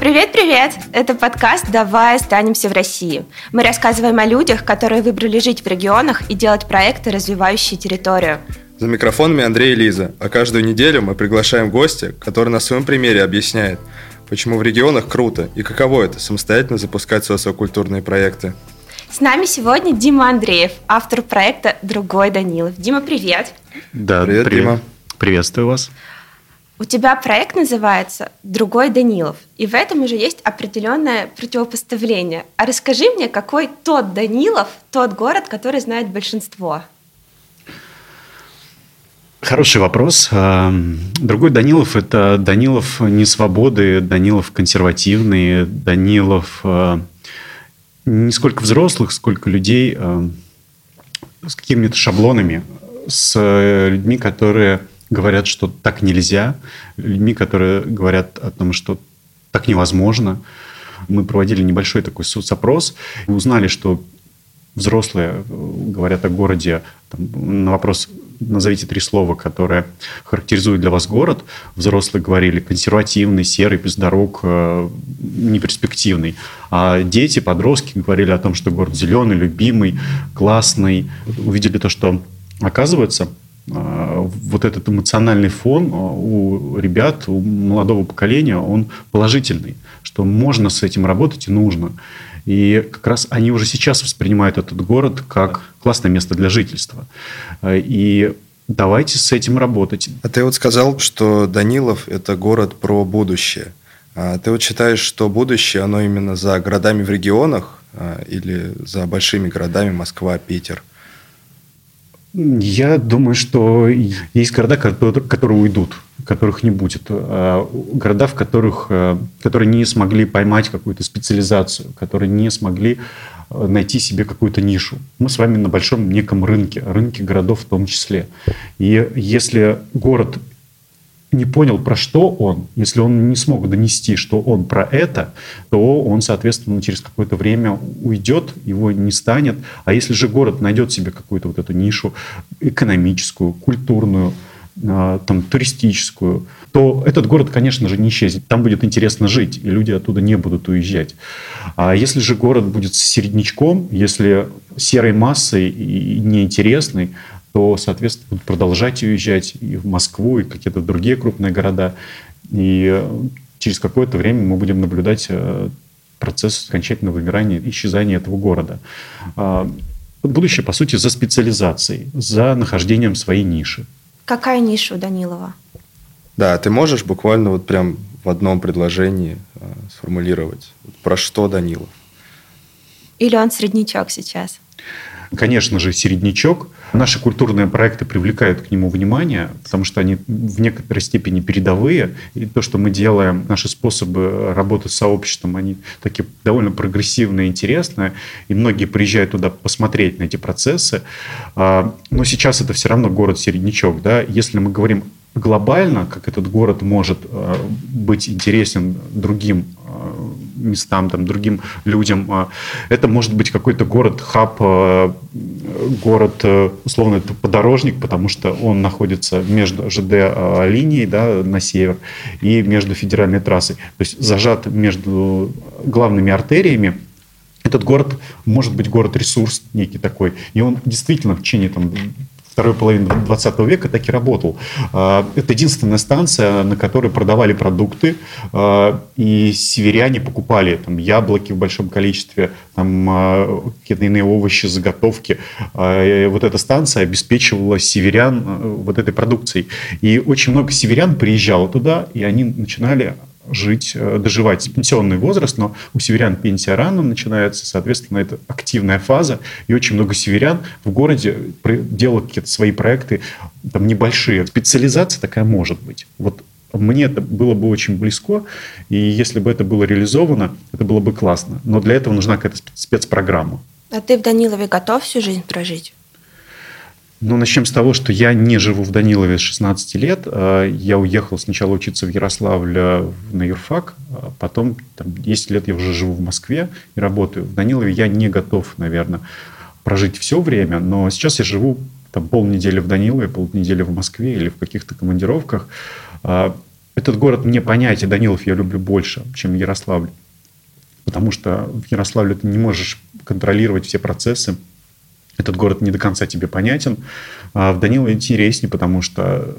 Привет-привет! Это подкаст «Давай останемся в России». Мы рассказываем о людях, которые выбрали жить в регионах и делать проекты, развивающие территорию. За микрофонами Андрей и Лиза, а каждую неделю мы приглашаем гостя, который на своем примере объясняет, почему в регионах круто и каково это самостоятельно запускать социокультурные проекты. С нами сегодня Дима Андреев, автор проекта «Другой Данилов». Дима, привет! Да, привет, Дима. Приветствую вас. У тебя проект называется «Другой Данилов», и в этом уже есть определенное противопоставление. А расскажи мне, какой тот Данилов, тот город, который знает большинство? Хороший вопрос. Другой Данилов – это Данилов несвободы, Данилов консервативный, Данилов не сколько взрослых, сколько людей с какими-то шаблонами, с людьми, которые говорят, что так нельзя, людьми, которые говорят о том, что так невозможно. Мы проводили небольшой такой соцопрос и узнали, что взрослые говорят о городе, там, на вопрос «назовите три слова, которые характеризуют для вас город», взрослые говорили «консервативный», «серый», «без дорог», «неперспективный». А дети, подростки говорили о том, что город зеленый, любимый, классный. Увидели то, что оказывается, вот этот эмоциональный фон у ребят, у молодого поколения, он положительный, что можно с этим работать и нужно. И как раз они уже сейчас воспринимают этот город как классное место для жительства. И давайте с этим работать. А ты вот сказал, что Данилов – это город про будущее. А ты вот считаешь, что будущее, оно именно за городами в регионах или за большими городами Москва, Питер? Я думаю, что есть города, которые уйдут, которых не будет. Города, которые не смогли поймать какую-то специализацию, которые не смогли найти себе какую-то нишу. Мы с вами на большом неком рынке городов в том числе. И если город не понял, про что он, если он не смог донести, что он про это, то он, соответственно, через какое-то время уйдет, его не станет. А если же город найдет себе какую-то вот эту нишу экономическую, культурную, там, туристическую, то этот город, конечно же, не исчезнет. Там будет интересно жить, и люди оттуда не будут уезжать. А если же город будет середнячком, если серой массой и неинтересной, то, соответственно, будут продолжать уезжать и в Москву, и какие-то другие крупные города. И через какое-то время мы будем наблюдать процесс окончательного вымирания, исчезания этого города. Будущее, по сути, за специализацией, за нахождением своей ниши. Какая ниша у Данилова? Да, ты можешь буквально вот прям в одном предложении сформулировать, про что Данилов? Или он среднячок сейчас? Конечно же, середнячок. Наши культурные проекты привлекают к нему внимание, потому что они в некоторой степени передовые. И то, что мы делаем, наши способы работы с сообществом, они такие довольно прогрессивные, интересные. И многие приезжают туда посмотреть на эти процессы. Но сейчас это все равно город-середнячок. Да? Если мы говорим глобально, как этот город может быть интересен другим местам, там, другим людям. Это может быть какой-то город-хаб, город, условно, это подорожник, потому что он находится между ЖД-линией, да, на север и между федеральной трассой. То есть зажат между главными артериями. Этот город может быть город-ресурс некий такой. И он действительно в течение там, второй половины 20 века так и работал. Это единственная станция, на которой продавали продукты, и северяне покупали там, яблоки в большом количестве, там, какие-то иные овощи, заготовки. И вот эта станция обеспечивала северян вот этой продукцией. И очень много северян приезжало туда, и они начинали жить, доживать. Пенсионный возраст, но у северян пенсия рано начинается, соответственно, это активная фаза, и очень много северян в городе делают какие-то свои проекты, там, небольшие. Специализация такая может быть. Вот мне это было бы очень близко, и если бы это было реализовано, это было бы классно. Но для этого нужна какая-то спецпрограмма. А ты в Данилове готов всю жизнь прожить? Ну, начнем с того, что я не живу в Данилове с 16 лет. Я уехал сначала учиться в Ярославле на юрфак, а потом там, 10 лет я уже живу в Москве и работаю. В Данилове я не готов, наверное, прожить все время, но сейчас я живу там, полнедели в Данилове, полнедели в Москве или в каких-то командировках. Этот город мне понятен, Данилов я люблю больше, чем Ярославль. Потому что в Ярославле ты не можешь контролировать все процессы. Этот город не до конца тебе понятен. А в Данилове интереснее, потому что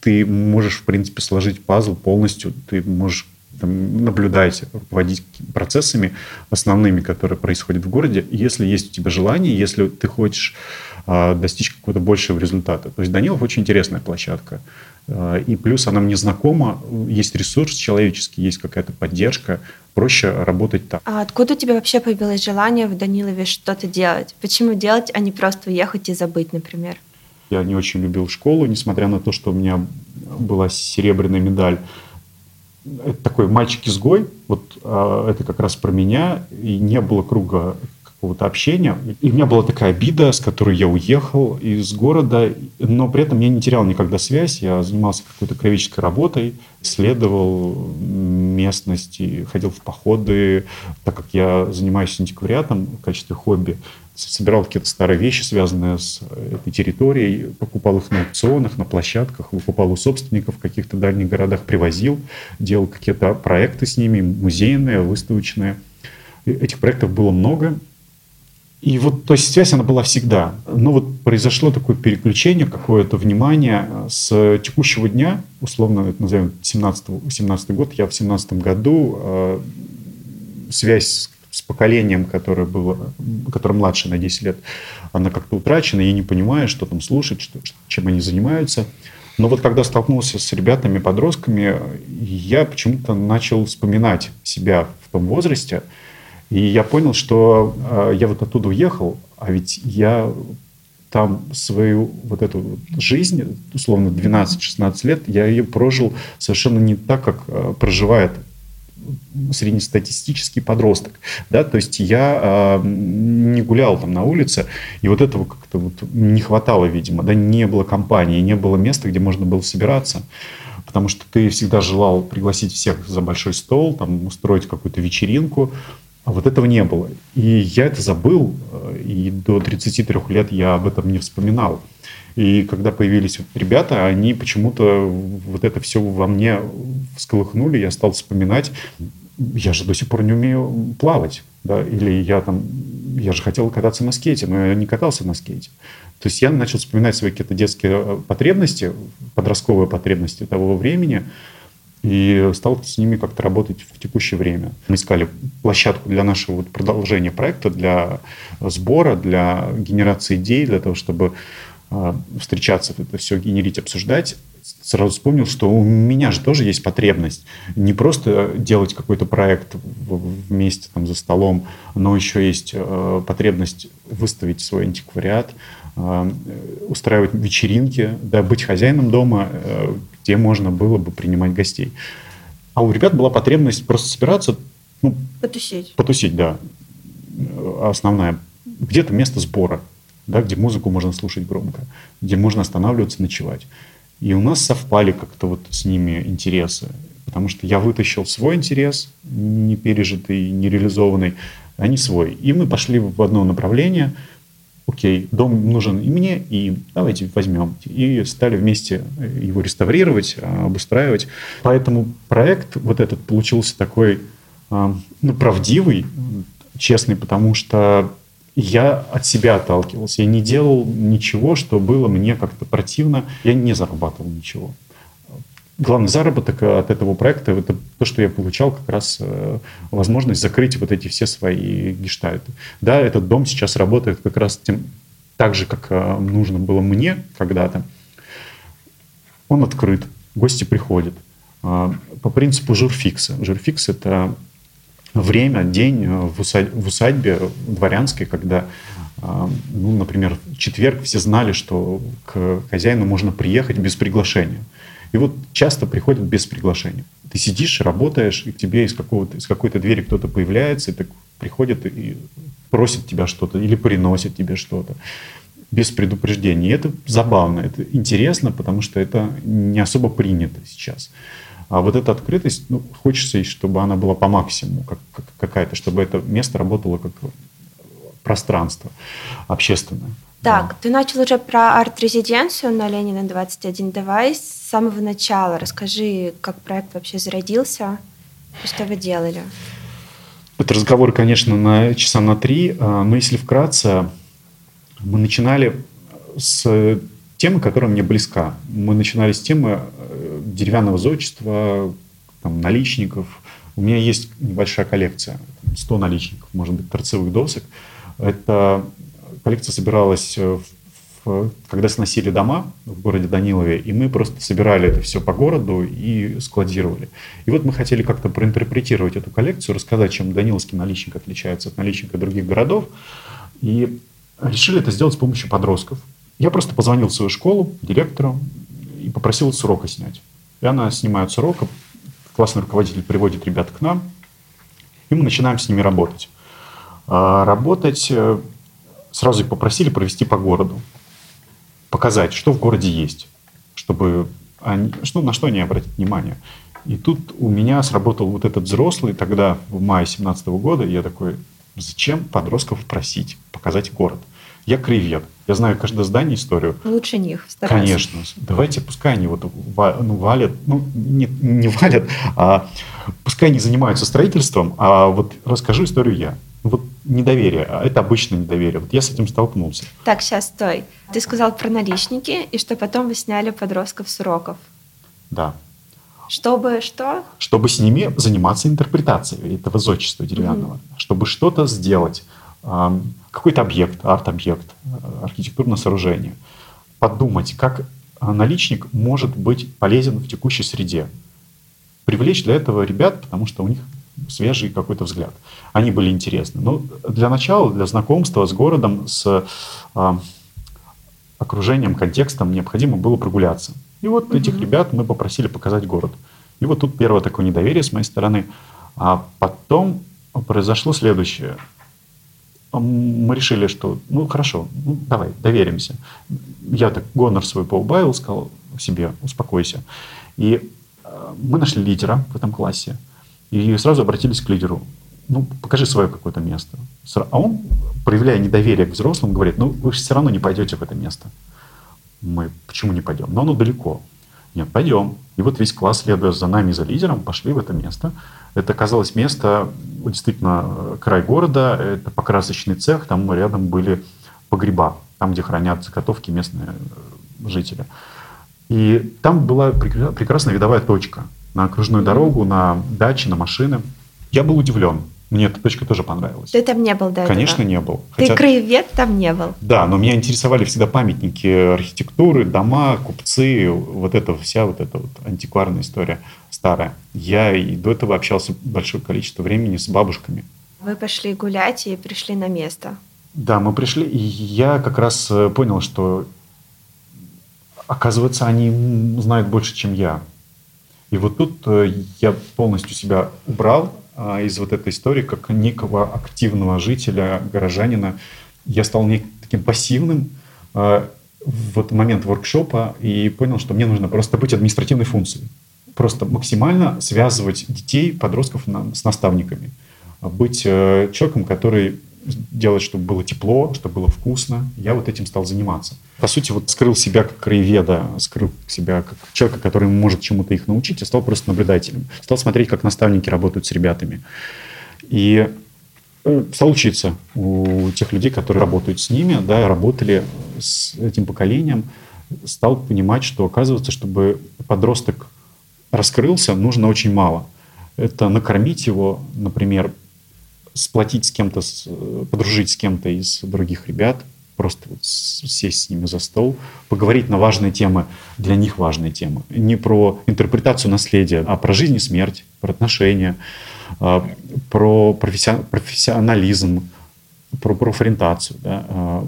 ты можешь, в принципе, сложить пазл полностью. Ты можешь там наблюдать, руководить процессами основными, которые происходят в городе, если есть у тебя желание, если ты хочешь достичь какого-то большего результата. То есть Данилов очень интересная площадка. И плюс она мне знакома, есть ресурс человеческий, есть какая-то поддержка, проще работать так. А откуда у тебя вообще появилось желание в Данилове что-то делать? Почему делать, а не просто уехать и забыть, например? Я не очень любил школу, несмотря на то, что у меня была серебряная медаль. Это такой мальчик-изгой, вот это как раз про меня, и не было круга какого-то общения. И у меня была такая обида, с которой я уехал из города, но при этом я не терял никогда связь, я занимался какой-то кровической работой, исследовал местности, ходил в походы, так как я занимаюсь антиквариатом в качестве хобби, собирал какие-то старые вещи, связанные с этой территорией, покупал их на аукционах, на площадках, выкупал у собственников в каких-то дальних городах, привозил, делал какие-то проекты с ними, музейные, выставочные. Этих проектов было много. И вот, то есть, связь, она была всегда. Но вот произошло такое переключение, какое-то внимание с текущего дня, условно, это назовем 17-й год, я в 17-м году связь с поколением, которое младше на 10 лет, она как-то утрачена, я не понимаю, что там слушать, чем они занимаются. Но вот когда столкнулся с ребятами, подростками, я почему-то начал вспоминать себя в том возрасте, и я понял, что я вот оттуда уехал, а ведь я там свою вот эту вот жизнь, условно 12-16 лет, я ее прожил совершенно не так, как проживает среднестатистический подросток. Да? То есть я не гулял там на улице, и вот этого как-то вот не хватало, видимо. Да? Не было компании, не было места, где можно было собираться. Потому что ты всегда желал пригласить всех за большой стол, там, устроить какую-то вечеринку. А вот этого не было. И я это забыл, и до 33 лет я об этом не вспоминал. И когда появились вот ребята, они почему-то вот это все во мне всколыхнули, я стал вспоминать, я же до сих пор не умею плавать, да, или я же хотел кататься на скейте, но я не катался на скейте. То есть я начал вспоминать свои какие-то детские потребности, подростковые потребности того времени, и стал с ними как-то работать в текущее время. Мы искали площадку для нашего вот продолжения проекта, для сбора, для генерации идей, для того, чтобы встречаться, это все генерить, обсуждать. Сразу вспомнил, что у меня же тоже есть потребность не просто делать какой-то проект вместе там, за столом, но еще есть потребность выставить свой антиквариат, устраивать вечеринки, да, быть хозяином дома, где можно было бы принимать гостей. А у ребят была потребность просто собираться, потусить, да, основная. Где-то место сбора. Да, где музыку можно слушать громко, где можно останавливаться, ночевать. И у нас совпали как-то вот с ними интересы, потому что я вытащил свой интерес, не пережитый, не реализованный, а не свой. И мы пошли в одно направление. Окей, дом нужен и мне, и им. Давайте возьмем. И стали вместе его реставрировать, обустраивать. Поэтому проект вот этот получился такой, правдивый, честный, потому что я от себя отталкивался. Я не делал ничего, что было мне как-то противно. Я не зарабатывал ничего. Главный заработок от этого проекта – это то, что я получал как раз возможность закрыть вот эти все свои гештальты. Да, этот дом сейчас работает как раз так же, как нужно было мне когда-то. Он открыт, гости приходят. По принципу журфикса. Журфикс – это время, день в усадьбе дворянской, когда, например, в четверг все знали, что к хозяину можно приехать без приглашения. И вот часто приходят без приглашения. Ты сидишь, работаешь, и к тебе из какой-то двери кто-то появляется, и приходит и просит тебя что-то или приносит тебе что-то без предупреждения. И это забавно, это интересно, потому что это не особо принято сейчас. А вот эта открытость, хочется, чтобы она была по максимуму, какая-то, чтобы это место работало как пространство общественное. Так, да. Ты начал уже про арт-резиденцию на Ленина 21. Давай с самого начала расскажи, как проект вообще зародился, и что вы делали. Это разговор, конечно, на часа на 3, но если вкратце, мы начинали с темы, которая мне близка. Мы начинали с темы деревянного зодчества, там, наличников. У меня есть небольшая коллекция, 100 наличников, может быть, торцевых досок. Это коллекция собиралась, когда сносили дома в городе Данилове, и мы просто собирали это все по городу и складировали. И вот мы хотели как-то проинтерпретировать эту коллекцию, рассказать, чем даниловский наличник отличается от наличника других городов. И решили это сделать с помощью подростков. Я просто позвонил в свою школу, директору, и попросил с урока снять. И она снимает с урока, классный руководитель приводит ребят к нам, и мы начинаем с ними работать. Работать сразу их попросили провести по городу, показать, что в городе есть, чтобы они, на что они обратят внимание. И тут у меня сработал вот этот взрослый, тогда в мае 2017 года, я такой, зачем подростков просить показать город? Я краевед. Я знаю каждое здание, историю. Лучше них стараться. Конечно. Давайте, пускай они вот валят, не валят, а пускай они занимаются строительством, а вот расскажу историю я. Вот недоверие, это обычное недоверие. Вот я с этим столкнулся. Так, сейчас, стой. Ты сказал про наличники, и что потом вы сняли подростков с уроков. Да. Чтобы что? Чтобы с ними заниматься интерпретацией этого зодчества деревянного. Mm-hmm. Чтобы что-то сделать. Какой-то объект, арт-объект, архитектурное сооружение. Подумать, как наличник может быть полезен в текущей среде. Привлечь для этого ребят, потому что у них свежий какой-то взгляд. Они были интересны. Но для начала, для знакомства с городом, с окружением, контекстом необходимо было прогуляться. И вот этих ребят мы попросили показать город. И вот тут первое такое недоверие с моей стороны. А потом произошло следующее. Мы решили, что хорошо, давай, доверимся. Я так гонор свой поубавил, сказал себе, успокойся. И мы нашли лидера в этом классе. И сразу обратились к лидеру. Покажи свое какое-то место. А он, проявляя недоверие к взрослым, говорит, вы же все равно не пойдете в это место. Мы почему не пойдем? Но оно далеко. Нет, пойдем. И вот весь класс, следуя за нами, за лидером, пошли в это место. Это оказалось место, действительно, край города. Это покрасочный цех. Там рядом были погреба. Там, где хранят заготовки местные жители. И там была прекрасная видовая точка. На окружную дорогу, на дачи, на машины. Я был удивлен. Мне эта точка тоже понравилась. Ты там не был до этого? Конечно, не был. Ты краевед там не был? Да, но меня интересовали всегда памятники архитектуры, дома, купцы. Вся эта антикварная история старая. Я и до этого общался большое количество времени с бабушками. Вы пошли гулять и пришли на место. Да, мы пришли, и я как раз понял, что, оказывается, они знают больше, чем я. И вот тут я полностью себя убрал из вот этой истории, как некого активного жителя, горожанина. Я стал таким пассивным в момент воркшопа и понял, что мне нужно просто быть административной функцией. Просто максимально связывать детей, подростков с наставниками. Быть человеком, который делает, чтобы было тепло, чтобы было вкусно. Я вот этим стал заниматься. По сути, вот скрыл себя как краеведа, скрыл себя как человека, который может чему-то их научить, и стал просто наблюдателем. Стал смотреть, как наставники работают с ребятами. И стал учиться у тех людей, которые работают с ними, да, работали с этим поколением. Стал понимать, что, оказывается, чтобы подросток раскрылся, нужно очень мало. Это накормить его, например, сплотить с кем-то, подружить с кем-то из других ребят, просто вот сесть с ними за стол, поговорить на важные темы, для них важные темы. Не про интерпретацию наследия, а про жизнь и смерть, про отношения, про профессионализм, про профориентацию, да,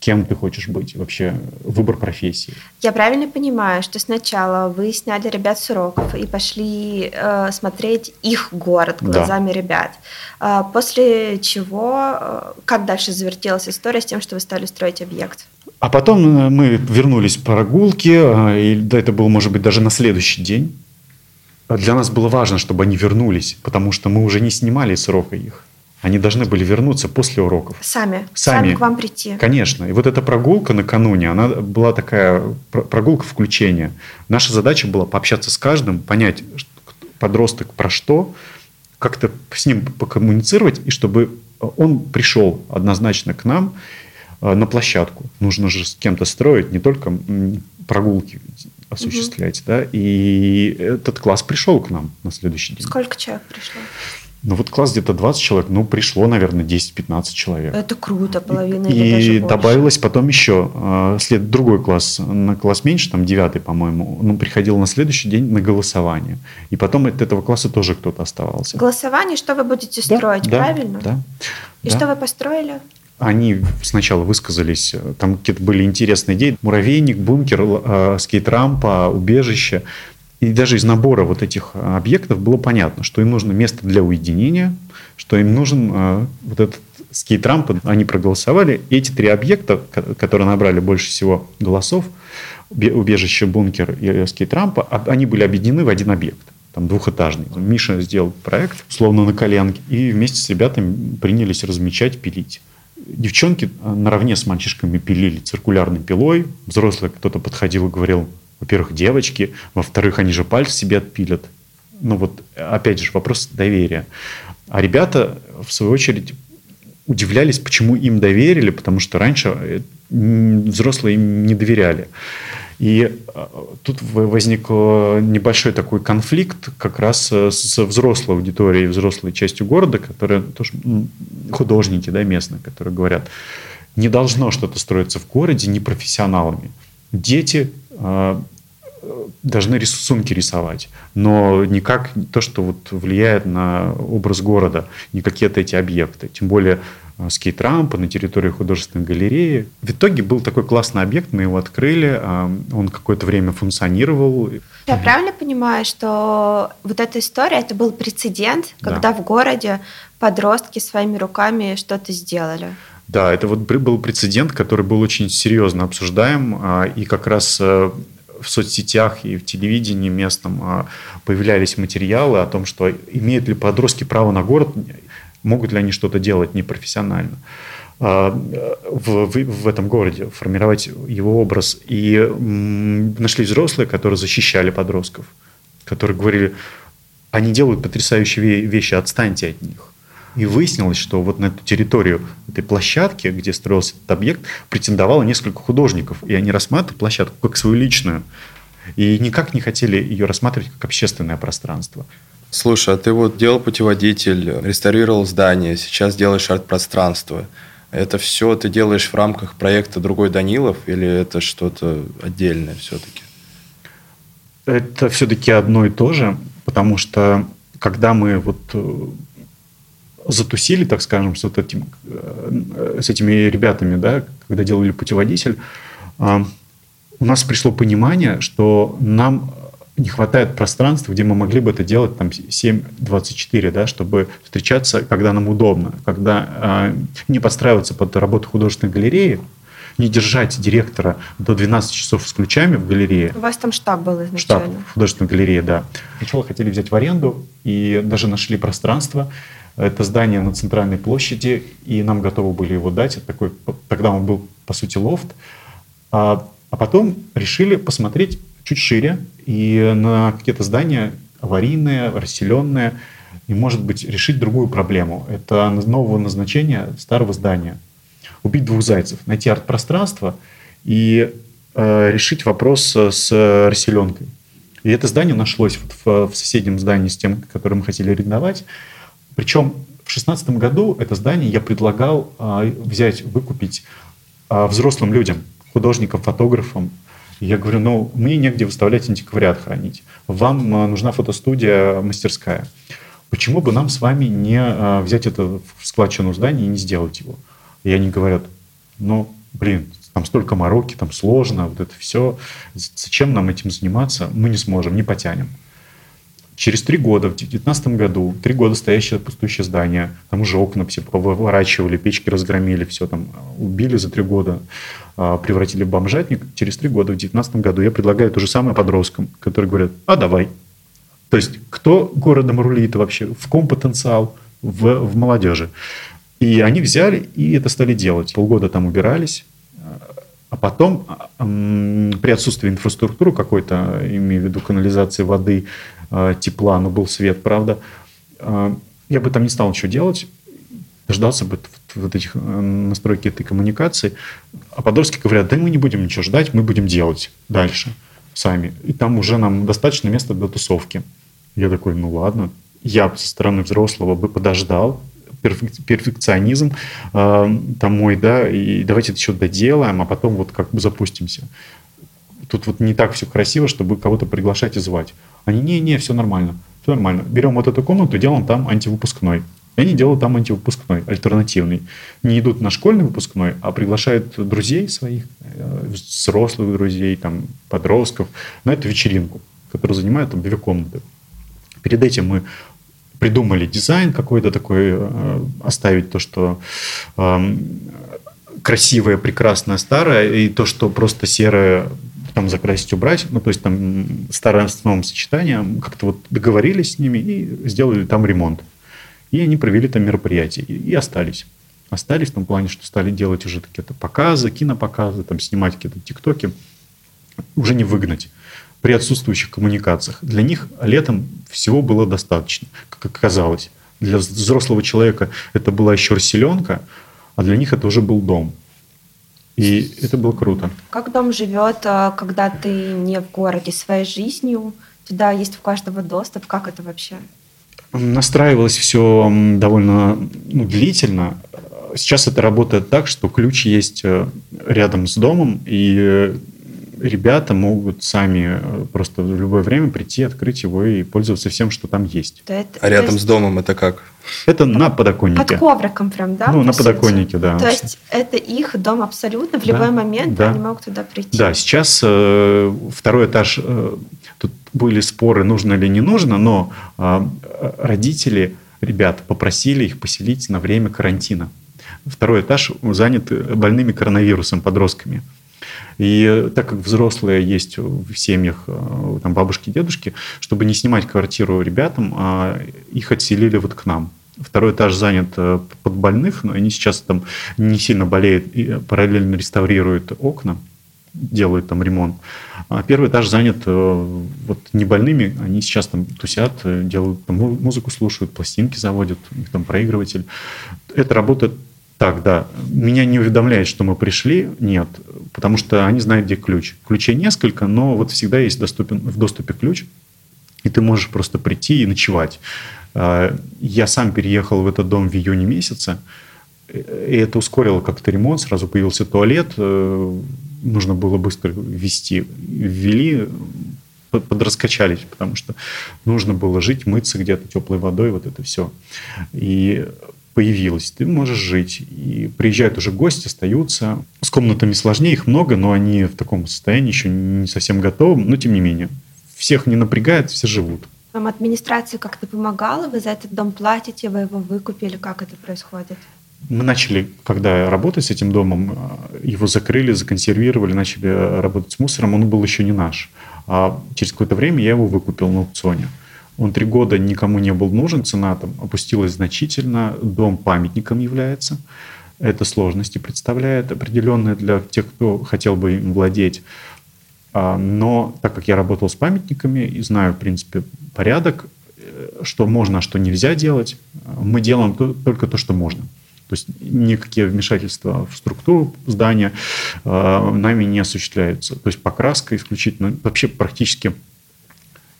кем ты хочешь быть, вообще выбор профессии. Я правильно понимаю, что сначала вы сняли ребят с уроков и пошли смотреть их город глазами ребят, после чего, как дальше завертелась история с тем, что вы стали строить объект? А потом мы вернулись в прогулки, и это было, может быть, даже на следующий день. Для нас было важно, чтобы они вернулись, потому что мы уже не снимали с урока их. Они должны были вернуться после уроков. Сами к вам прийти. Конечно. И вот эта прогулка накануне, она была такая прогулка включения. Наша задача была пообщаться с каждым, понять, подросток про что, как-то с ним покоммуницировать, и чтобы он пришел однозначно к нам на площадку. Нужно же с кем-то строить, не только прогулки осуществлять. Угу. Да? И этот класс пришел к нам на следующий день. Сколько человек пришло? Ну, вот класс где-то 20 человек, ну, пришло, наверное, 10-15 человек. Это круто, половина или даже больше. И добавилось потом еще другой класс, на класс меньше, там 9-й, по-моему, он приходил на следующий день на голосование. И потом от этого класса тоже кто-то оставался. Голосование, что вы будете строить, правильно? Да. И что вы построили? Они сначала высказались, там какие-то были интересные идеи. Муравейник, бункер, скейт-рампа, убежище. И даже из набора вот этих объектов было понятно, что им нужно место для уединения, что им нужен вот этот скейт-рамп. Они проголосовали. И эти три объекта, которые набрали больше всего голосов, убежище, бункер и скейт-рампа, они были объединены в один объект, там двухэтажный. Миша сделал проект, условно, на коленке, и вместе с ребятами принялись размечать, пилить. Девчонки наравне с мальчишками пилили циркулярной пилой. Взрослые, кто-то подходил и говорил: во-первых, девочки, во-вторых, они же пальцы себе отпилят. Ну вот, опять же, вопрос доверия. А ребята, в свою очередь, удивлялись, почему им доверили, потому что раньше взрослые им не доверяли. И тут возник небольшой такой конфликт как раз с взрослой аудиторией, взрослой частью города, которые тоже художники, да, местные, которые говорят: не должно что-то строиться в городе непрофессионалами. Дети должны рисунки рисовать, но никак то, что вот влияет на образ города, не какие-то эти объекты. Тем более скейт-рампа на территории художественной галереи. В итоге был такой классный объект, мы его открыли, он какое-то время функционировал. Я правильно понимаю, что вот эта история, это был прецедент, когда в городе подростки своими руками что-то сделали? Да, это вот был прецедент, который был очень серьезно обсуждаем, и как раз в соцсетях и в телевидении местном появлялись материалы о том, что имеют ли подростки право на город, могут ли они что-то делать непрофессионально в этом городе, формировать его образ. И нашли взрослые, которые защищали подростков, которые говорили: они делают потрясающие вещи, отстаньте от них. И выяснилось, что вот на эту территорию этой площадки, где строился этот объект, претендовало несколько художников. И они рассматривали площадку как свою личную. И никак не хотели ее рассматривать как общественное пространство. Слушай, а ты вот делал путеводитель, реставрировал здание, сейчас делаешь арт-пространство. Это все ты делаешь в рамках проекта «Другой Данилов» или это что-то отдельное все-таки? Это все-таки одно и то же. Потому что когда мы вот затусили, так скажем, с этими ребятами, да, когда делали путеводитель, у нас пришло понимание, что нам не хватает пространства, где мы могли бы это делать там 7-24, да, чтобы встречаться, когда нам удобно, когда не подстраиваться под работу художественной галереи, не держать директора до 12 часов с ключами в галерее. У вас там штаб был изначально. Штаб в художественной галерее, да. Сначала хотели взять в аренду и даже нашли пространство. Это здание на центральной площади, и нам готовы были его дать. Это такой, тогда он был, по сути, лофт. А потом решили посмотреть чуть шире и на какие-то здания аварийные, расселенные, и, может быть, решить другую проблему. Это нового назначения старого здания. Убить двух зайцев, найти арт-пространство и решить вопрос с расселенкой. И это здание нашлось вот в соседнем здании с тем, которое мы хотели арендовать. Причем в 2016 году это здание я предлагал взять, выкупить взрослым людям, художникам, фотографам. Я говорю: ну, мне негде выставлять антиквариат, хранить. Вам нужна фотостудия, мастерская. Почему бы нам с вами не взять это в складчину здание и не сделать его? И они говорят: ну, блин, там столько мороки, там сложно, вот это все. Зачем нам этим заниматься? Мы не сможем, не потянем. Через 3 года, в 2019 году, 3 года стоящее пустующее здание, там уже окна все поворачивали, печки разгромили, все там убили за 3 года, превратили в бомжатник. Через 3 года, в 2019 году, я предлагаю то же самое подросткам, которые говорят: а давай. То есть кто городом рулит вообще, в ком потенциал, в молодежи. И они взяли и это стали делать. Полгода там убирались. А потом при отсутствии инфраструктуры какой-то, имею в виду канализации, воды, тепла, но был свет, правда, я бы там не стал ничего делать, дождался бы вот этих настройки этой коммуникации. А подольские говорят, да мы не будем ничего ждать, мы будем делать дальше сами. И там уже нам достаточно места для тусовки. Я такой, ну ладно. Я со стороны взрослого бы подождал, перфекционизм там мой, да, и давайте это еще доделаем, а потом вот как бы запустимся. Тут вот не так все красиво, чтобы кого-то приглашать и звать. Они, не, все нормально. Берем вот эту комнату, делаем там антивыпускной. И они делают там антивыпускной, альтернативный. Не идут на школьный выпускной, а приглашают друзей своих, взрослых друзей, там, подростков, на эту вечеринку, которая занимает там 2 комнаты. Перед этим мы придумали дизайн какой-то такой, оставить то, что красивое, прекрасное, старое, и то, что просто серое, там закрасить, убрать. Ну, то есть там старое с новым сочетанием. Как-то вот договорились с ними и сделали там ремонт. И они провели там мероприятие и остались. Остались в том плане, что стали делать уже какие-то показы, кинопоказы, там снимать какие-то тиктоки. Уже не выгнать при отсутствующих коммуникациях. Для них летом всего было достаточно, как оказалось. Для взрослого человека это была еще расселенка, а для них это уже был дом. И это было круто. Как дом живет, когда ты не в городе, своей жизнью? Туда есть у каждого доступ. Как это вообще? Настраивалось все довольно длительно. Сейчас это работает так, что ключ есть рядом с домом, и ребята могут сами просто в любое время прийти, открыть его и пользоваться всем, что там есть. А рядом с домом это как? Это на подоконнике. Под ковриком прям, да? Ну, на подоконнике, да. То есть это их дом абсолютно, в любой момент они могут туда прийти. Да, сейчас 2-й этаж, тут были споры, нужно или не нужно, но родители ребят попросили их поселить на время карантина. 2-й этаж занят больными коронавирусом, подростками. И так как взрослые есть в семьях, там бабушки, дедушки, чтобы не снимать квартиру ребятам, их отселили вот к нам. 2-й этаж занят под больных, но они сейчас там не сильно болеют и параллельно реставрируют окна, делают там ремонт. А 1-й этаж занят вот не больными, они сейчас там тусят, делают там, музыку слушают, пластинки заводят, у них там проигрыватель. Это работает так, да. Меня не уведомляет, что мы пришли, нет. Потому что они знают, где ключ. Ключей несколько, но вот всегда есть в доступе ключ, и ты можешь просто прийти и ночевать. Я сам переехал в этот дом в июне месяце, и это ускорило как-то ремонт, сразу появился туалет, нужно было быстро ввести. Ввели, подраскачались, потому что нужно было жить, мыться где-то теплой водой, вот это все. И появилось, ты можешь жить. И приезжают уже гости, остаются. С комнатами сложнее, их много, но они в таком состоянии еще не совсем готовы. Но тем не менее, всех не напрягает, все живут. Вам администрация как-то помогала? Вы за этот дом платите, вы его выкупили? Как это происходит? Мы начали, когда работать с этим домом, его закрыли, законсервировали, начали работать с мусором. Он был еще не наш. А через какое-то время я его выкупил на аукционе. Он 3 года никому не был нужен, цена там опустилась значительно, дом памятником является. Это сложности представляет определенные для тех, кто хотел бы им владеть. Но так как я работал с памятниками и знаю, в принципе, порядок, что можно, а что нельзя делать, мы делаем только то, что можно. То есть никакие вмешательства в структуру здания нами не осуществляются. То есть покраска исключительно, вообще практически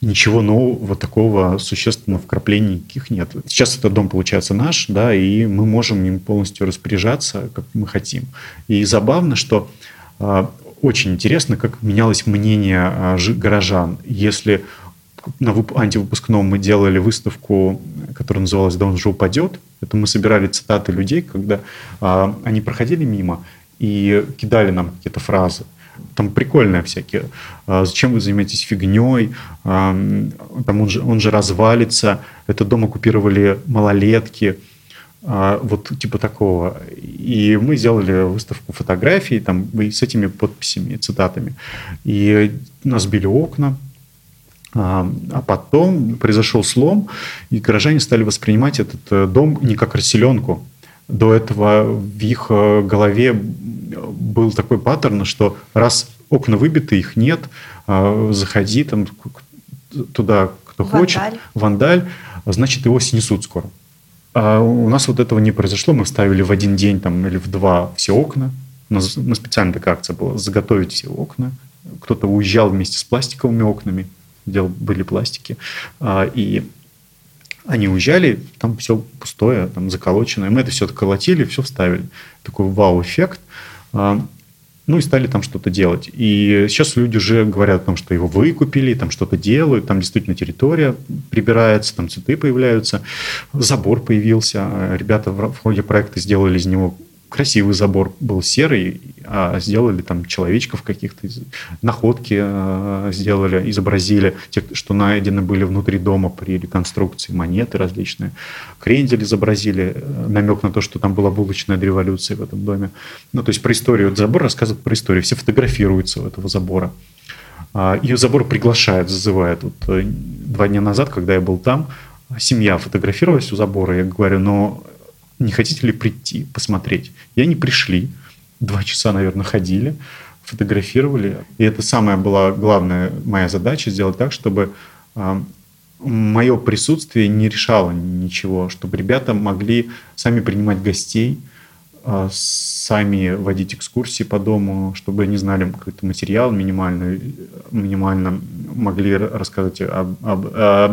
ничего нового, такого существенного вкрапления никаких нет. Сейчас этот дом, получается, наш, да, и мы можем им полностью распоряжаться, как мы хотим. И забавно, что очень интересно, как менялось мнение горожан. Если на антивыпускном мы делали выставку, которая называлась «Дом же упадет», это мы собирали цитаты людей, когда они проходили мимо и кидали нам какие-то фразы. Там прикольные всякие. Зачем вы занимаетесь фигней? Там он же развалится. Этот дом оккупировали малолетки. Вот типа такого. И мы сделали выставку фотографий там, с этими подписями, цитатами. И нас били окна. А потом произошел слом, и горожане стали воспринимать этот дом не как расселенку. До этого в их голове был такой паттерн, что раз окна выбиты, их нет, заходи там, туда, кто хочет, вандаль, значит, его снесут скоро. А у нас вот этого не произошло. Мы вставили в один день там, или в два все окна. У нас специально такая акция была – заготовить все окна. Кто-то уезжал вместе с пластиковыми окнами, где были пластики. И они уезжали, там все пустое, там заколоченное. Мы это все отколотили, все вставили. Такой вау-эффект. Ну и стали там что-то делать. И сейчас люди уже говорят о том, что его выкупили, там что-то делают, там действительно территория прибирается, там цветы появляются, забор появился. Ребята в ходе проекта сделали из него красивый забор, был серый, а сделали там человечков каких-то, находки сделали, изобразили те, что найдены были внутри дома при реконструкции, монеты различные. Крендель изобразили, намек на то, что там была булочная революция в этом доме. Ну, то есть про историю, этот забор рассказывает про историю, все фотографируются у этого забора. И забор приглашает, зазывает. Вот 2 дня назад, когда я был там, семья фотографировалась у забора, я говорю, но не хотите ли прийти, посмотреть? И они пришли, 2 часа, наверное, ходили, фотографировали. И это самая была главная моя задача, сделать так, чтобы мое присутствие не решало ничего, чтобы ребята могли сами принимать гостей, сами водить экскурсии по дому, чтобы они знали какой-то материал минимально могли рассказать об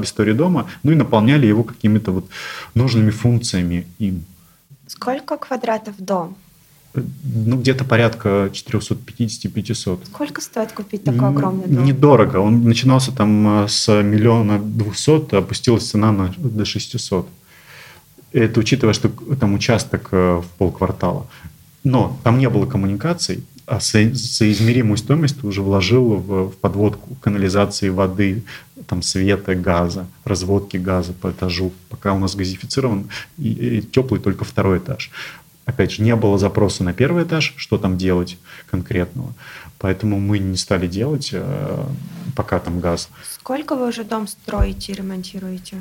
истории дома, ну и наполняли его какими-то вот нужными функциями им. Сколько квадратов дом? Ну, где-то порядка 450-500. Сколько стоит купить такой огромный дом? Недорого. Он начинался там с 1 200 000, опустилась цена до 600. Это учитывая, что там участок в полквартала. Но там не было коммуникаций, а соизмеримую стоимость уже вложил в подводку канализации, воды, там, света, газа, разводки газа по этажу. Пока у нас газифицирован и теплый только 2-й этаж. Опять же, не было запроса на 1-й этаж, что там делать конкретного. Поэтому мы не стали делать пока там газ. Сколько вы уже дом строите и ремонтируете?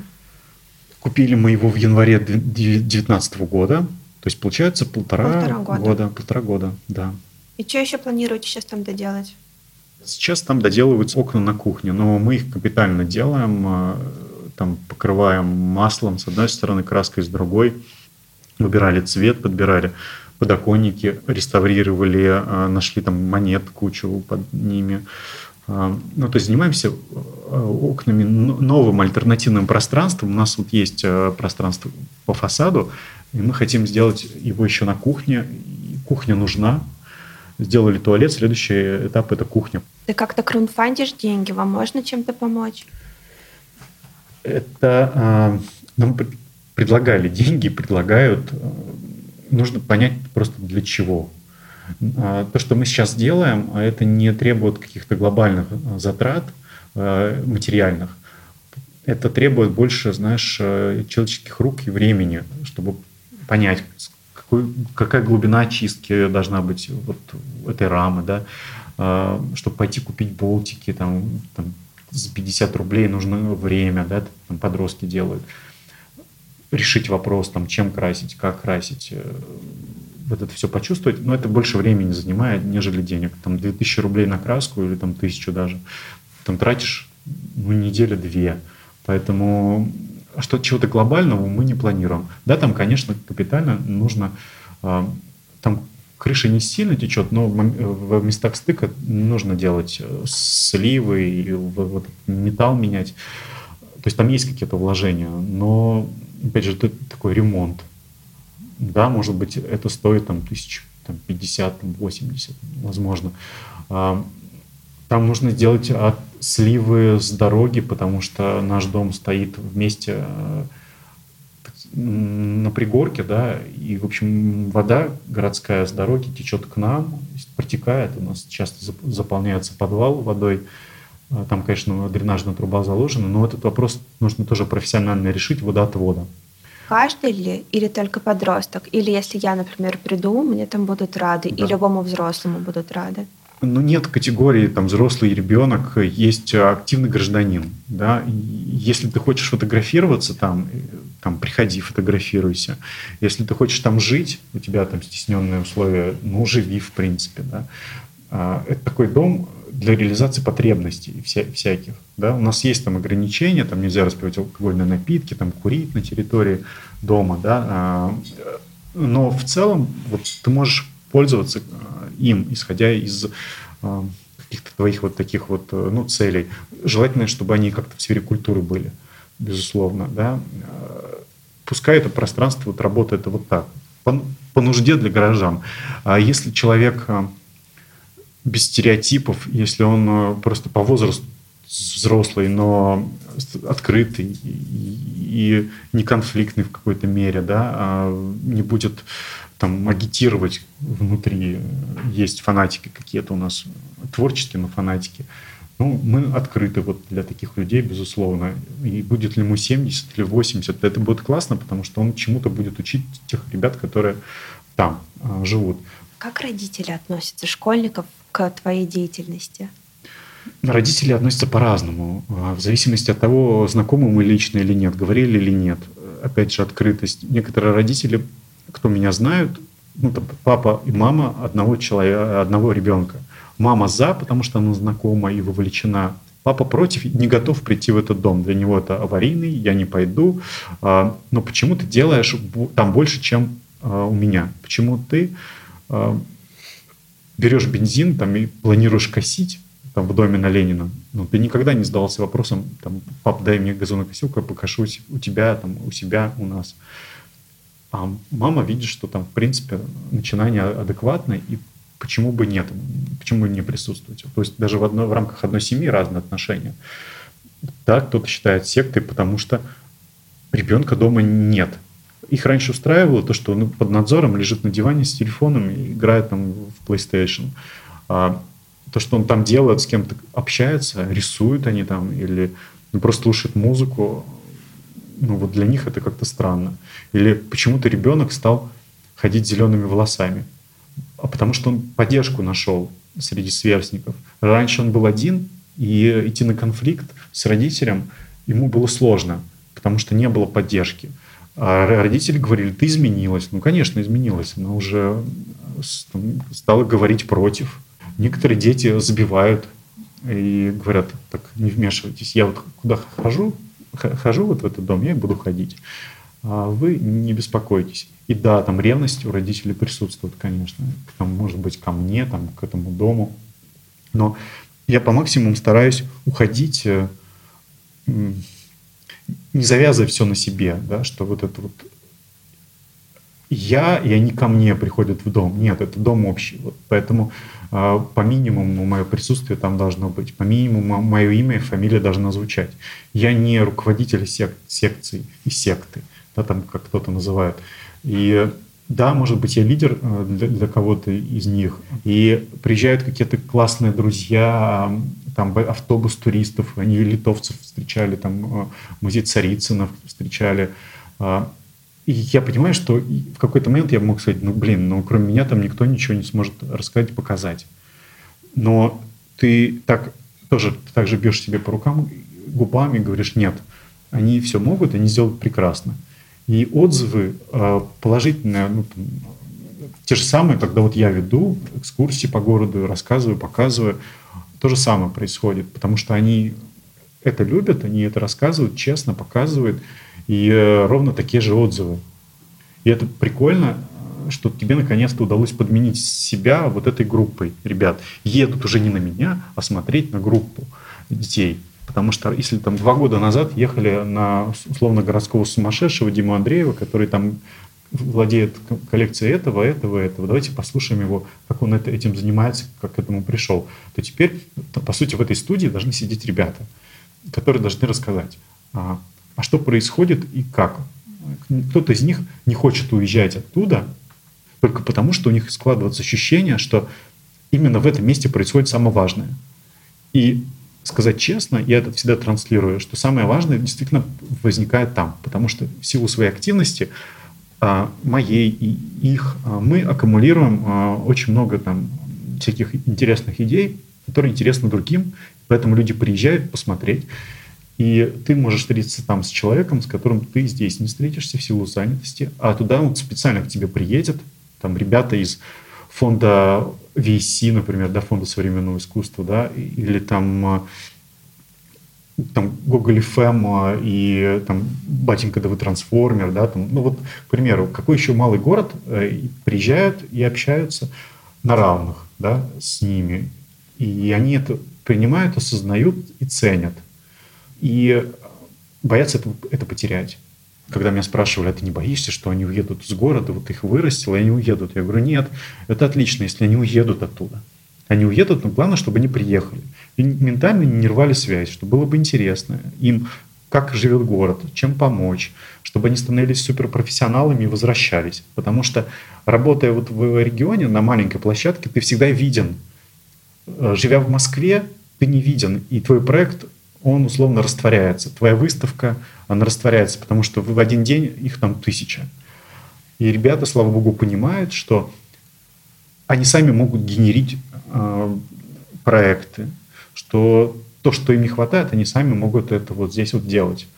Купили мы его в январе 2019 года. То есть, получается, полтора года, да. И что еще планируете сейчас там доделать? Сейчас там доделываются окна на кухне, но мы их капитально делаем, там покрываем маслом с одной стороны, краской с другой. Выбирали цвет, подбирали подоконники, реставрировали, нашли там монет кучу под ними. Ну, то есть занимаемся окнами, новым альтернативным пространством. У нас вот есть пространство по фасаду, и мы хотим сделать его еще на кухне. Кухня нужна. Сделали туалет, следующий этап – это кухня. Ты как-то краудфандишь деньги, вам можно чем-то помочь? Это нам предлагали деньги, предлагают. Нужно понять просто для чего. То, что мы сейчас делаем, это не требует каких-то глобальных затрат материальных. Это требует больше, знаешь, человеческих рук и времени, чтобы понять, какая глубина очистки должна быть вот этой рамы, да? Чтобы пойти купить болтики, там за 50 рублей нужно время, да? Там подростки делают. Решить вопрос, там, чем красить, как красить, вот это все почувствовать, но это больше времени занимает, нежели денег. Там 2000 рублей на краску или там 1000 даже, там тратишь неделю-две. Поэтому чего-то глобального мы не планируем. Да, там, конечно, капитально нужно, там крыша не сильно течет, но в местах стыка нужно делать сливы, и вот металл менять. То есть там есть какие-то вложения, но, опять же, это такой ремонт. Да, может быть, это стоит там 1050, 80, возможно. Там нужно сделать сливы с дороги, потому что наш дом стоит вместе на пригорке, да, и, в общем, вода городская с дороги течет к нам, протекает, у нас часто заполняется подвал водой. Там, конечно, дренажная труба заложена, но этот вопрос нужно тоже профессионально решить, водоотвода. Каждый ли, или только подросток? Или если я, например, приду, мне там будут рады, да. И любому взрослому будут рады? Ну, нет категории там, взрослый ребенок, есть активный гражданин. Да? Если ты хочешь фотографироваться, там, приходи, фотографируйся. Если ты хочешь там жить, у тебя там стесненные условия, ну, живи, в принципе. Да? Это такой дом для реализации потребностей всяких. Да? У нас есть там ограничения, там нельзя распивать алкогольные напитки, там, курить на территории дома. Да? Но в целом вот, ты можешь пользоваться им, исходя из каких-то твоих вот таких вот целей. Желательно, чтобы они как-то в сфере культуры были, безусловно. Да? Пускай это пространство вот работает вот так, по нужде для горожан. А если человек без стереотипов, если он просто по возрасту взрослый, но открытый и неконфликтный в какой-то мере, да, не будет там агитировать внутри. Есть фанатики какие-то у нас, творческие, но фанатики. Ну, мы открыты вот для таких людей, безусловно. И будет ли ему 70 или 80, это будет классно, потому что он чему-то будет учить тех ребят, которые там живут. Как родители относятся школьников к твоей деятельности? Родители относятся по-разному, в зависимости от того, знакомы мы лично или нет, говорили или нет. Опять же, открытость. Некоторые родители, кто меня знают, там папа и мама одного ребенка. Мама за, потому что она знакома и вовлечена. Папа против, не готов прийти в этот дом. Для него это аварийный, я не пойду. Но почему ты делаешь там больше, чем у меня? Почему ты берешь бензин там и планируешь косить там в доме на Ленина? Ты никогда не задавался вопросом, пап, дай мне газонокосилку, я покошусь у тебя, у себя, у нас. А мама видит, что там, в принципе, начинание адекватно, и почему бы нет, почему бы не присутствовать. То есть даже в рамках одной семьи разные отношения. Да, кто-то считает сектой, потому что ребенка дома нет. Их раньше устраивало то, что он под надзором лежит на диване с телефоном и играет там в PlayStation. То, что он там делает, с кем-то общается, рисуют они там или просто слушают музыку, вот для них это как-то странно. Или почему-то ребенок стал ходить зелеными волосами, а потому что он поддержку нашел среди сверстников. Раньше он был один, и идти на конфликт с родителем ему было сложно, потому что не было поддержки. А родители говорили, ты изменилась. Конечно, изменилась. Она уже стала говорить против. Некоторые дети забивают и говорят, так, не вмешивайтесь. Я вот куда хожу вот в этот дом, я и буду ходить. А вы не беспокойтесь. И да, там ревность у родителей присутствует, конечно. Может быть, ко мне, к этому дому. Но я по максимуму стараюсь уходить, не завязывая все на себе, да, что вот это вот я, и они ко мне приходят в дом. Нет, это дом общий. Вот поэтому по минимуму мое присутствие там должно быть. По минимуму мое имя и фамилия должна звучать. Я не руководитель секций и секты, да, как кто-то называет. И да, может быть, я лидер для кого-то из них. И приезжают какие-то классные друзья, автобус туристов, они литовцев встречали, музей Царицына встречали. И я понимаю, что в какой-то момент я мог сказать, кроме меня никто ничего не сможет рассказать, показать. Но ты так же бьешь себе по рукам, губами, говоришь, нет, они все могут, они сделают прекрасно. И отзывы положительные, те же самые, когда я веду экскурсии по городу, рассказываю, показываю, то же самое происходит, потому что они это любят, они это рассказывают, честно показывают, и ровно такие же отзывы. И это прикольно, что тебе наконец-то удалось подменить себя вот этой группой ребят. Едут уже не на меня, а смотреть на группу детей. Потому что если 2 года назад ехали на условно-городского сумасшедшего Диму Андреева, который владеет коллекцией этого. Давайте послушаем его, как он этим занимается, как к этому пришел. То теперь, по сути, в этой студии должны сидеть ребята, которые должны рассказать, а что происходит и как. Кто-то из них не хочет уезжать оттуда, только потому, что у них складывается ощущение, что именно в этом месте происходит самое важное. И сказать честно, я это всегда транслирую, что самое важное действительно возникает там, потому что в силу своей активности, моей и их, мы аккумулируем очень много всяких интересных идей, которые интересны другим, поэтому люди приезжают посмотреть. И ты можешь встретиться там с человеком, с которым ты здесь не встретишься в силу занятости, а туда он специально к тебе приедет. Там ребята из фонда VC, например, да, фонда современного искусства, да, или там Google FM и там батенька, да вы Трансформер, да, там, ну вот, к примеру, какой еще малый город, приезжают и общаются на равных, да, с ними. И они это принимают, осознают и ценят. И боятся это потерять. Когда меня спрашивали, а ты не боишься, что они уедут из города, вот их вырастил, и они уедут? Я говорю, нет, это отлично, если они уедут оттуда. Они уедут, но главное, чтобы они приехали. И ментально не рвали связь, чтобы было бы интересно им, как живет город, чем помочь, чтобы они становились суперпрофессионалами и возвращались. Потому что, работая вот в регионе, на маленькой площадке, ты всегда виден. Живя в Москве, ты не виден, и твой проект... он условно растворяется. Твоя выставка, она растворяется, потому что в один день их там 1000. И ребята, слава богу, понимают, что они сами могут генерить проекты, что то, что им не хватает, они сами могут это вот здесь вот делать.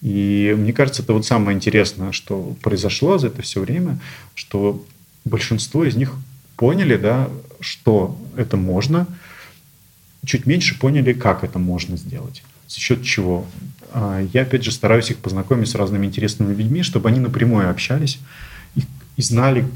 И мне кажется, это вот самое интересное, что произошло за это все время, что большинство из них поняли, да, что это можно, чуть меньше поняли, как это можно сделать, за счет чего. Я, опять же, стараюсь их познакомить с разными интересными людьми, чтобы они напрямую общались и знали,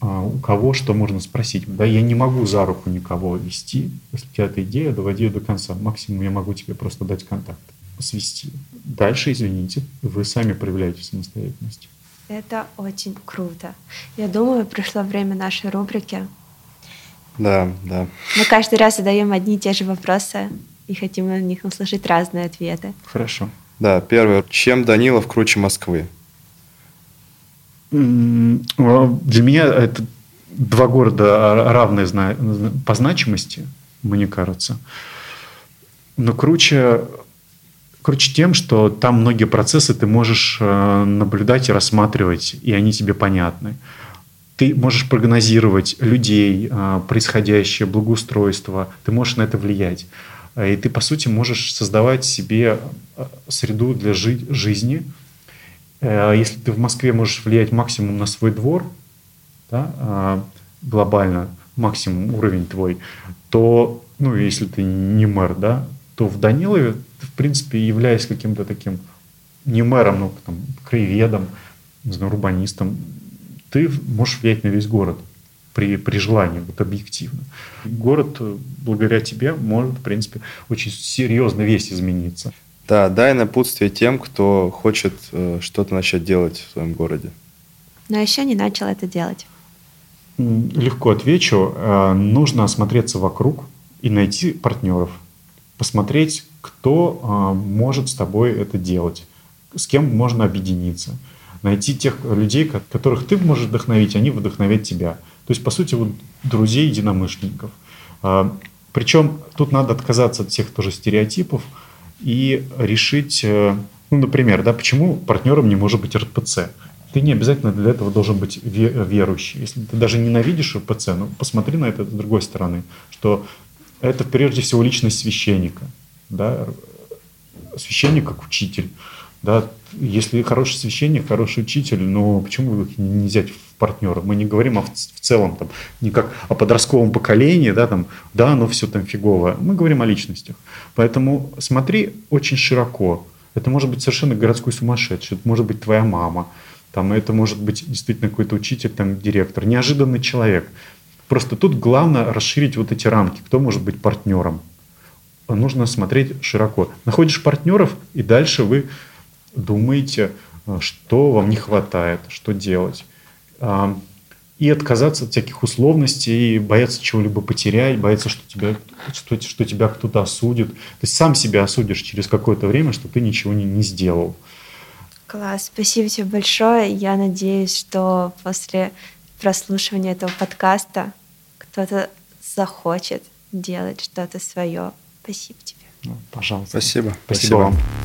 у кого что можно спросить. Да, я не могу за руку никого вести. Если у тебя эта идея, доводи ее до конца. Максимум я могу тебе просто дать контакт, свести. Дальше, извините, вы сами проявляете самостоятельность. Это очень круто. Я думаю, пришло время нашей рубрики. Да, да. Мы каждый раз задаем одни и те же вопросы и хотим на них услышать разные ответы. Хорошо. Да, первое. Чем Данилов круче Москвы? Для меня это два города равные по значимости, мне кажется. Но круче тем, что там многие процессы ты можешь наблюдать и рассматривать, и они тебе понятны. Ты можешь прогнозировать людей, происходящее, благоустройство, ты можешь на это влиять. И ты, по сути, можешь создавать себе среду для жизни. Если ты в Москве можешь влиять максимум на свой двор, да, глобально, максимум уровень твой, то, ну, если ты не мэр, да, то в Данилове ты, в принципе, являясь каким-то таким не мэром, но там, краеведом, не знаю, урбанистом, ты можешь влиять на весь город при желании, вот объективно. Город благодаря тебе может, в принципе, очень серьезно весь измениться. Да, дай напутствие тем, кто хочет что-то начать делать в своем городе. Но еще не начал это делать. Легко отвечу. Нужно осмотреться вокруг и найти партнеров. Посмотреть, кто может с тобой это делать, с кем можно объединиться. Найти тех людей, которых ты можешь вдохновить, они вдохновят тебя. То есть, по сути, вот друзей-единомышленников. Причем тут надо отказаться от всех тоже стереотипов и решить, ну, например, да, почему партнером не может быть РПЦ. Ты не обязательно для этого должен быть верующий. Если ты даже ненавидишь РПЦ, ну, посмотри на это с другой стороны, что это прежде всего личность священника, да, священник как учитель. Да, если хороший священник, хороший учитель, но почему их не взять в партнера? Мы не говорим в целом там, не как о подростковом поколении, да, там, да, оно все там фиговое. Мы говорим о личностях. Поэтому смотри очень широко. Это может быть совершенно городской сумасшедший, это может быть твоя мама, там, это может быть действительно какой-то учитель, там, директор, неожиданный человек. Просто тут главное расширить вот эти рамки, кто может быть партнером. Нужно смотреть широко. Находишь партнеров, и дальше вы... думаете, что вам не хватает, что делать. И отказаться от всяких условностей, бояться чего-либо потерять, бояться, что тебя кто-то осудит. То есть сам себя осудишь через какое-то время, что ты ничего не сделал. Класс, спасибо тебе большое. Я надеюсь, что после прослушивания этого подкаста кто-то захочет делать что-то свое. Спасибо тебе. Пожалуйста. Спасибо. Спасибо вам.